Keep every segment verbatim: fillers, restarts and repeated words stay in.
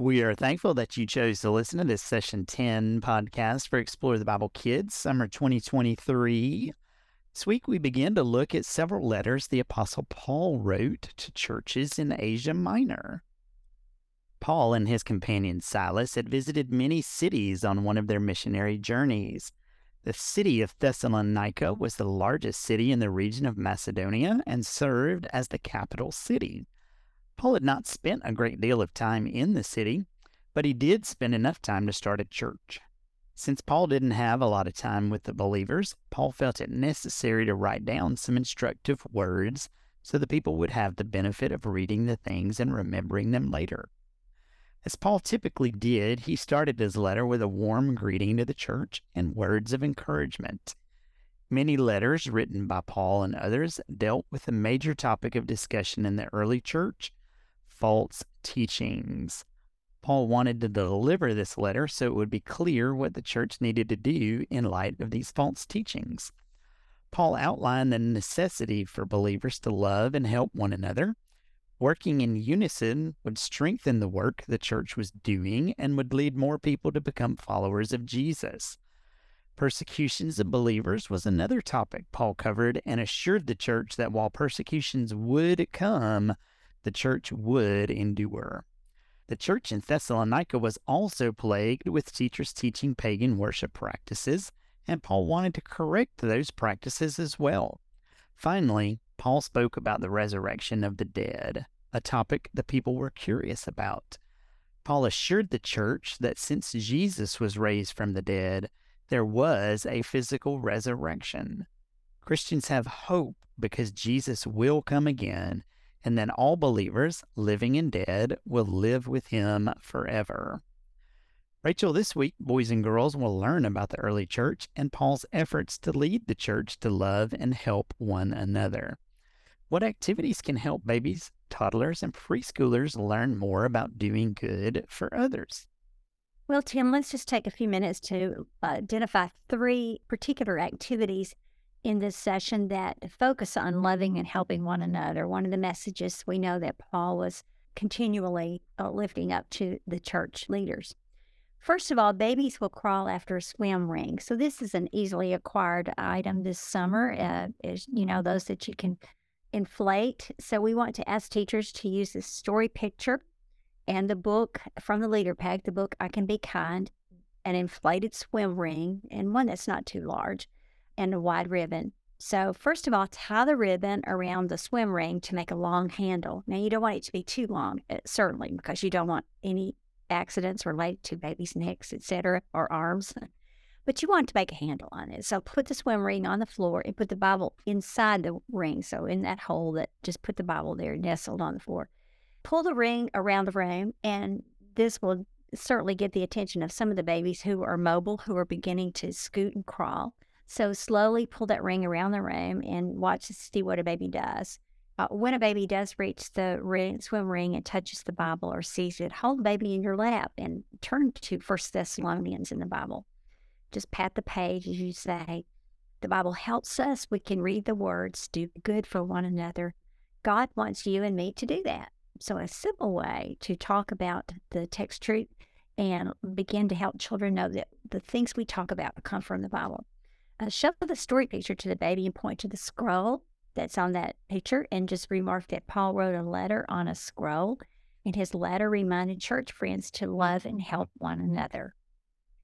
We are thankful that you chose to listen to this Session ten podcast for Explore the Bible Kids, Summer twenty twenty-three. This week we begin to look at several letters the Apostle Paul wrote to churches in Asia Minor. Paul and his companion Silas had visited many cities on one of their missionary journeys. The city of Thessalonica was the largest city in the region of Macedonia and served as the capital city. Paul had not spent a great deal of time in the city, but he did spend enough time to start a church. Since Paul didn't have a lot of time with the believers, Paul felt it necessary to write down some instructive words so the people would have the benefit of reading the things and remembering them later. As Paul typically did, he started his letter with a warm greeting to the church and words of encouragement. Many letters written by Paul and others dealt with a major topic of discussion in the early church: false teachings. Paul wanted to deliver this letter so it would be clear what the church needed to do in light of these false teachings. Paul outlined the necessity for believers to love and help one another. Working in unison would strengthen the work the church was doing and would lead more people to become followers of Jesus. Persecutions of believers was another topic Paul covered and assured the church that while persecutions would come, the church would endure. The church in Thessalonica was also plagued with teachers teaching pagan worship practices, and Paul wanted to correct those practices as well. Finally, Paul spoke about the resurrection of the dead, a topic the people were curious about. Paul assured the church that since Jesus was raised from the dead, there was a physical resurrection. Christians have hope because Jesus will come again, and then all believers, living and dead, will live with him forever. Rachel, this week, boys and girls will learn about the early church and Paul's efforts to lead the church to love and help one another. What activities can help babies, toddlers, and preschoolers learn more about doing good for others? Well, Tim, let's just take a few minutes to identify three particular activities in this session that focus on loving and helping one another. One of the messages we know that Paul was continually uh, lifting up to the church leaders. First of all, babies will crawl after a swim ring. So this is an easily acquired item this summer, uh, is, you know, those that you can inflate. So we want to ask teachers to use this story picture and the book from the leader pack, the book I Can Be Kind, an inflated swim ring, and one that's not too large, and a wide ribbon. So first of all, tie the ribbon around the swim ring to make a long handle. Now, you don't want it to be too long, certainly, because you don't want any accidents related to babies' necks, et cetera, or arms, but you want to make a handle on it. So put the swim ring on the floor and put the Bible inside the ring. So in that hole, that just put the Bible there, nestled on the floor. Pull the ring around the room, and this will certainly get the attention of some of the babies who are mobile, who are beginning to scoot and crawl. So slowly pull that ring around the room and watch to see what a baby does. Uh, when a baby does reach the ring, swim ring and touches the Bible or sees it, hold the baby in your lap and turn to First Thessalonians in the Bible. Just pat the page as you say, the Bible helps us. We can read the words, do good for one another. God wants you and me to do that. So a simple way to talk about the text truth and begin to help children know that the things we talk about come from the Bible. Uh, show the story picture to the baby and point to the scroll that's on that picture, and just remark that Paul wrote a letter on a scroll, and his letter reminded church friends to love and help one another.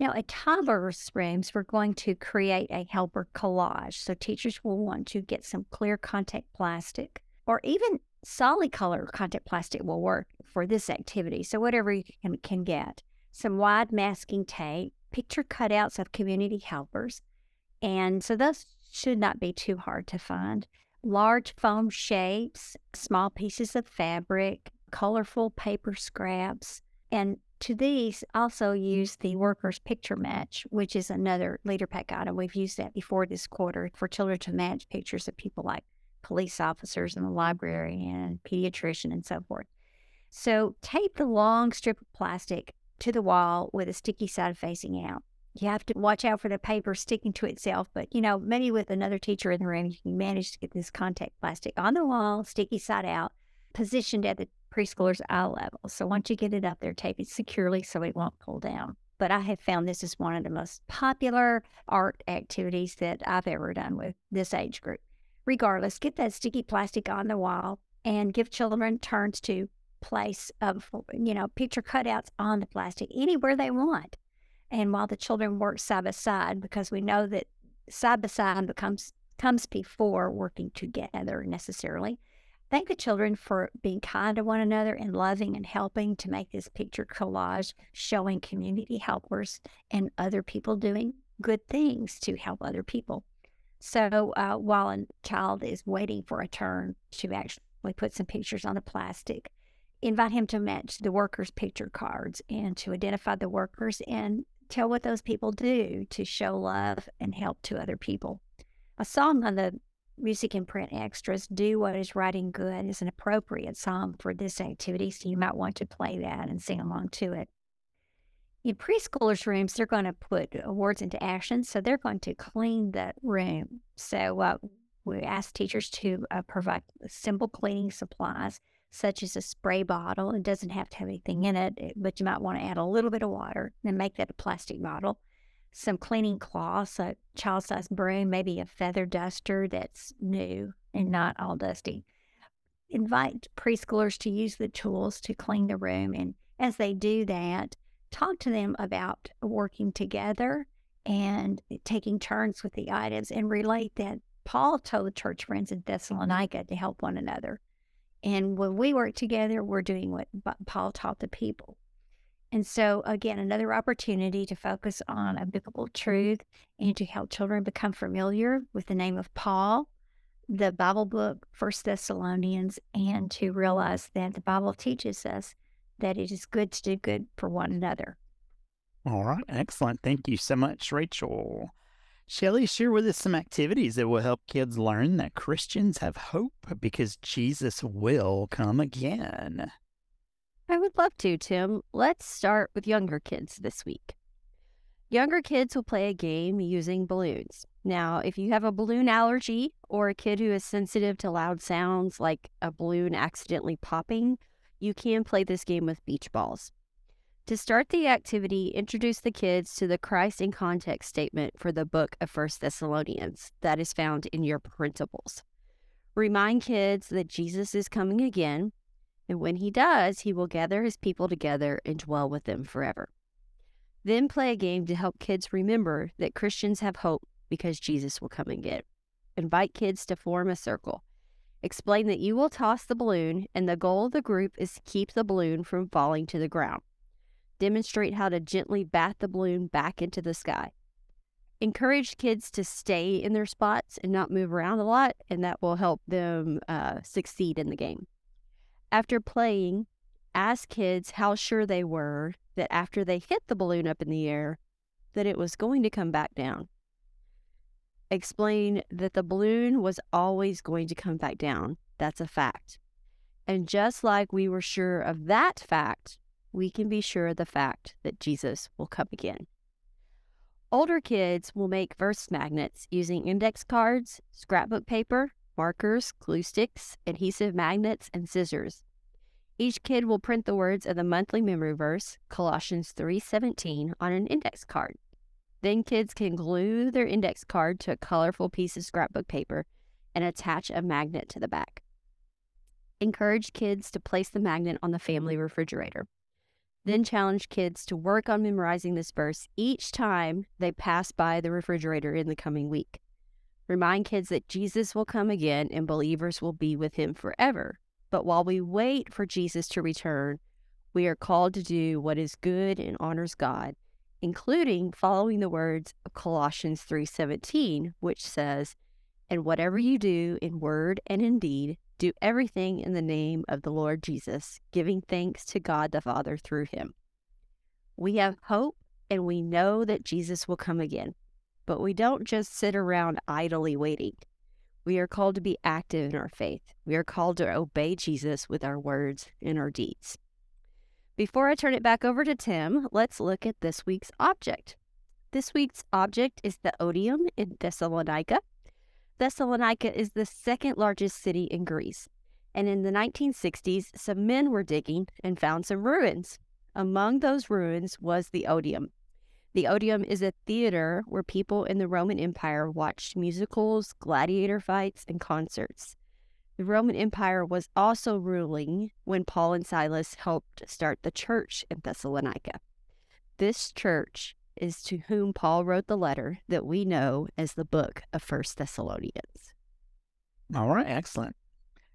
Now, at toddlers' rooms, we're going to create a helper collage. So teachers will want to get some clear contact plastic, or even solid color contact plastic will work for this activity. So whatever you can, can get. Some wide masking tape, picture cutouts of community helpers. And so those should not be too hard to find. Large foam shapes, small pieces of fabric, colorful paper scraps, and to these also use the workers' picture match, which is another leader pack item. We've used that before this quarter for children to match pictures of people like police officers and the librarian, pediatrician, and so forth. So tape the long strip of plastic to the wall with a sticky side facing out. You have to watch out for the paper sticking to itself, but, you know, maybe with another teacher in the room, you can manage to get this contact plastic on the wall, sticky side out, positioned at the preschooler's eye level. So once you get it up there, tape it securely so it won't pull down. But I have found this is one of the most popular art activities that I've ever done with this age group. Regardless, get that sticky plastic on the wall and give children turns to place, of, you know, picture cutouts on the plastic anywhere they want. And while the children work side by side, because we know that side by side becomes comes before working together necessarily. Thank the children for being kind to one another and loving and helping to make this picture collage showing community helpers and other people doing good things to help other people. So uh, while a child is waiting for a turn to actually put some pictures on the plastic, invite him to match the workers' picture cards and to identify the workers and tell what those people do to show love and help to other people. A song on the Music and Print Extras, Do What Is Right and Good, is an appropriate song for this activity, so you might want to play that and sing along to it. In preschoolers' rooms, they're going to put words into action, so they're going to clean the room. So uh, we ask teachers to uh, provide simple cleaning supplies, such as a spray bottle. It doesn't have to have anything in it, but you might want to add a little bit of water and make that a plastic bottle. Some cleaning cloths, a child-sized broom, maybe a feather duster that's new and not all dusty. Invite preschoolers to use the tools to clean the room, and as they do that, talk to them about working together and taking turns with the items, and relate that Paul told church friends in Thessalonica to help one another. And when we work together, we're doing what Paul taught the people. And so, again, another opportunity to focus on biblical truth and to help children become familiar with the name of Paul, the Bible book, First Thessalonians, and to realize that the Bible teaches us that it is good to do good for one another. All right. Excellent. Thank you so much, Rachel. Shelley, share with us some activities that will help kids learn that Christians have hope because Jesus will come again. I would love to, Tim. Let's start with younger kids this week. Younger kids will play a game using balloons. Now, if you have a balloon allergy or a kid who is sensitive to loud sounds like a balloon accidentally popping, you can play this game with beach balls. To start the activity, introduce the kids to the Christ in Context statement for the book of First Thessalonians that is found in your printables. Remind kids that Jesus is coming again, and when he does, he will gather his people together and dwell with them forever. Then play a game to help kids remember that Christians have hope because Jesus will come and get. Invite kids to form a circle. Explain that you will toss the balloon, and the goal of the group is to keep the balloon from falling to the ground. Demonstrate how to gently bat the balloon back into the sky. Encourage kids to stay in their spots and not move around a lot, and that will help them uh, succeed in the game. After playing, ask kids how sure they were that after they hit the balloon up in the air, that it was going to come back down. Explain that the balloon was always going to come back down. That's a fact. And just like we were sure of that fact, we can be sure of the fact that Jesus will come again. Older kids will make verse magnets using index cards, scrapbook paper, markers, glue sticks, adhesive magnets, and scissors. Each kid will print the words of the monthly memory verse, Colossians three seventeen, on an index card. Then kids can glue their index card to a colorful piece of scrapbook paper and attach a magnet to the back. Encourage kids to place the magnet on the family refrigerator. Then challenge kids to work on memorizing this verse each time they pass by the refrigerator in the coming week. Remind kids that Jesus will come again and believers will be with him forever. But while we wait for Jesus to return, we are called to do what is good and honors God, including following the words of Colossians three seventeen, which says, "And whatever you do in word and in deed, do everything in the name of the Lord Jesus, giving thanks to God the Father through him." We have hope and we know that Jesus will come again. But we don't just sit around idly waiting. We are called to be active in our faith. We are called to obey Jesus with our words and our deeds. Before I turn it back over to Tim, let's look at this week's object. This week's object is the Odium in Thessalonica. Thessalonica is the second largest city in Greece, and in the nineteen sixties, some men were digging and found some ruins. Among those ruins was the Odium. The Odium is a theater where people in the Roman Empire watched musicals, gladiator fights, and concerts. The Roman Empire was also ruling when Paul and Silas helped start the church in Thessalonica. This church is to whom Paul wrote the letter that we know as the book of First Thessalonians. All right, excellent.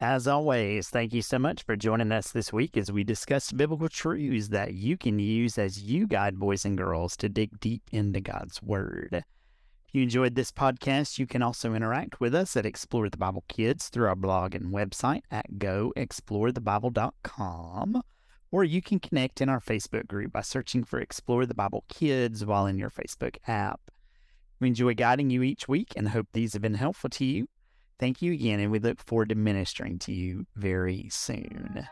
As always, thank you so much for joining us this week as we discuss biblical truths that you can use as you guide boys and girls to dig deep into God's Word. If you enjoyed this podcast, you can also interact with us at Explore the Bible Kids through our blog and website at go explore the bible dot com, or you can connect in our Facebook group by searching for Explore the Bible Kids while in your Facebook app. We enjoy guiding you each week and hope these have been helpful to you. Thank you again, and we look forward to ministering to you very soon.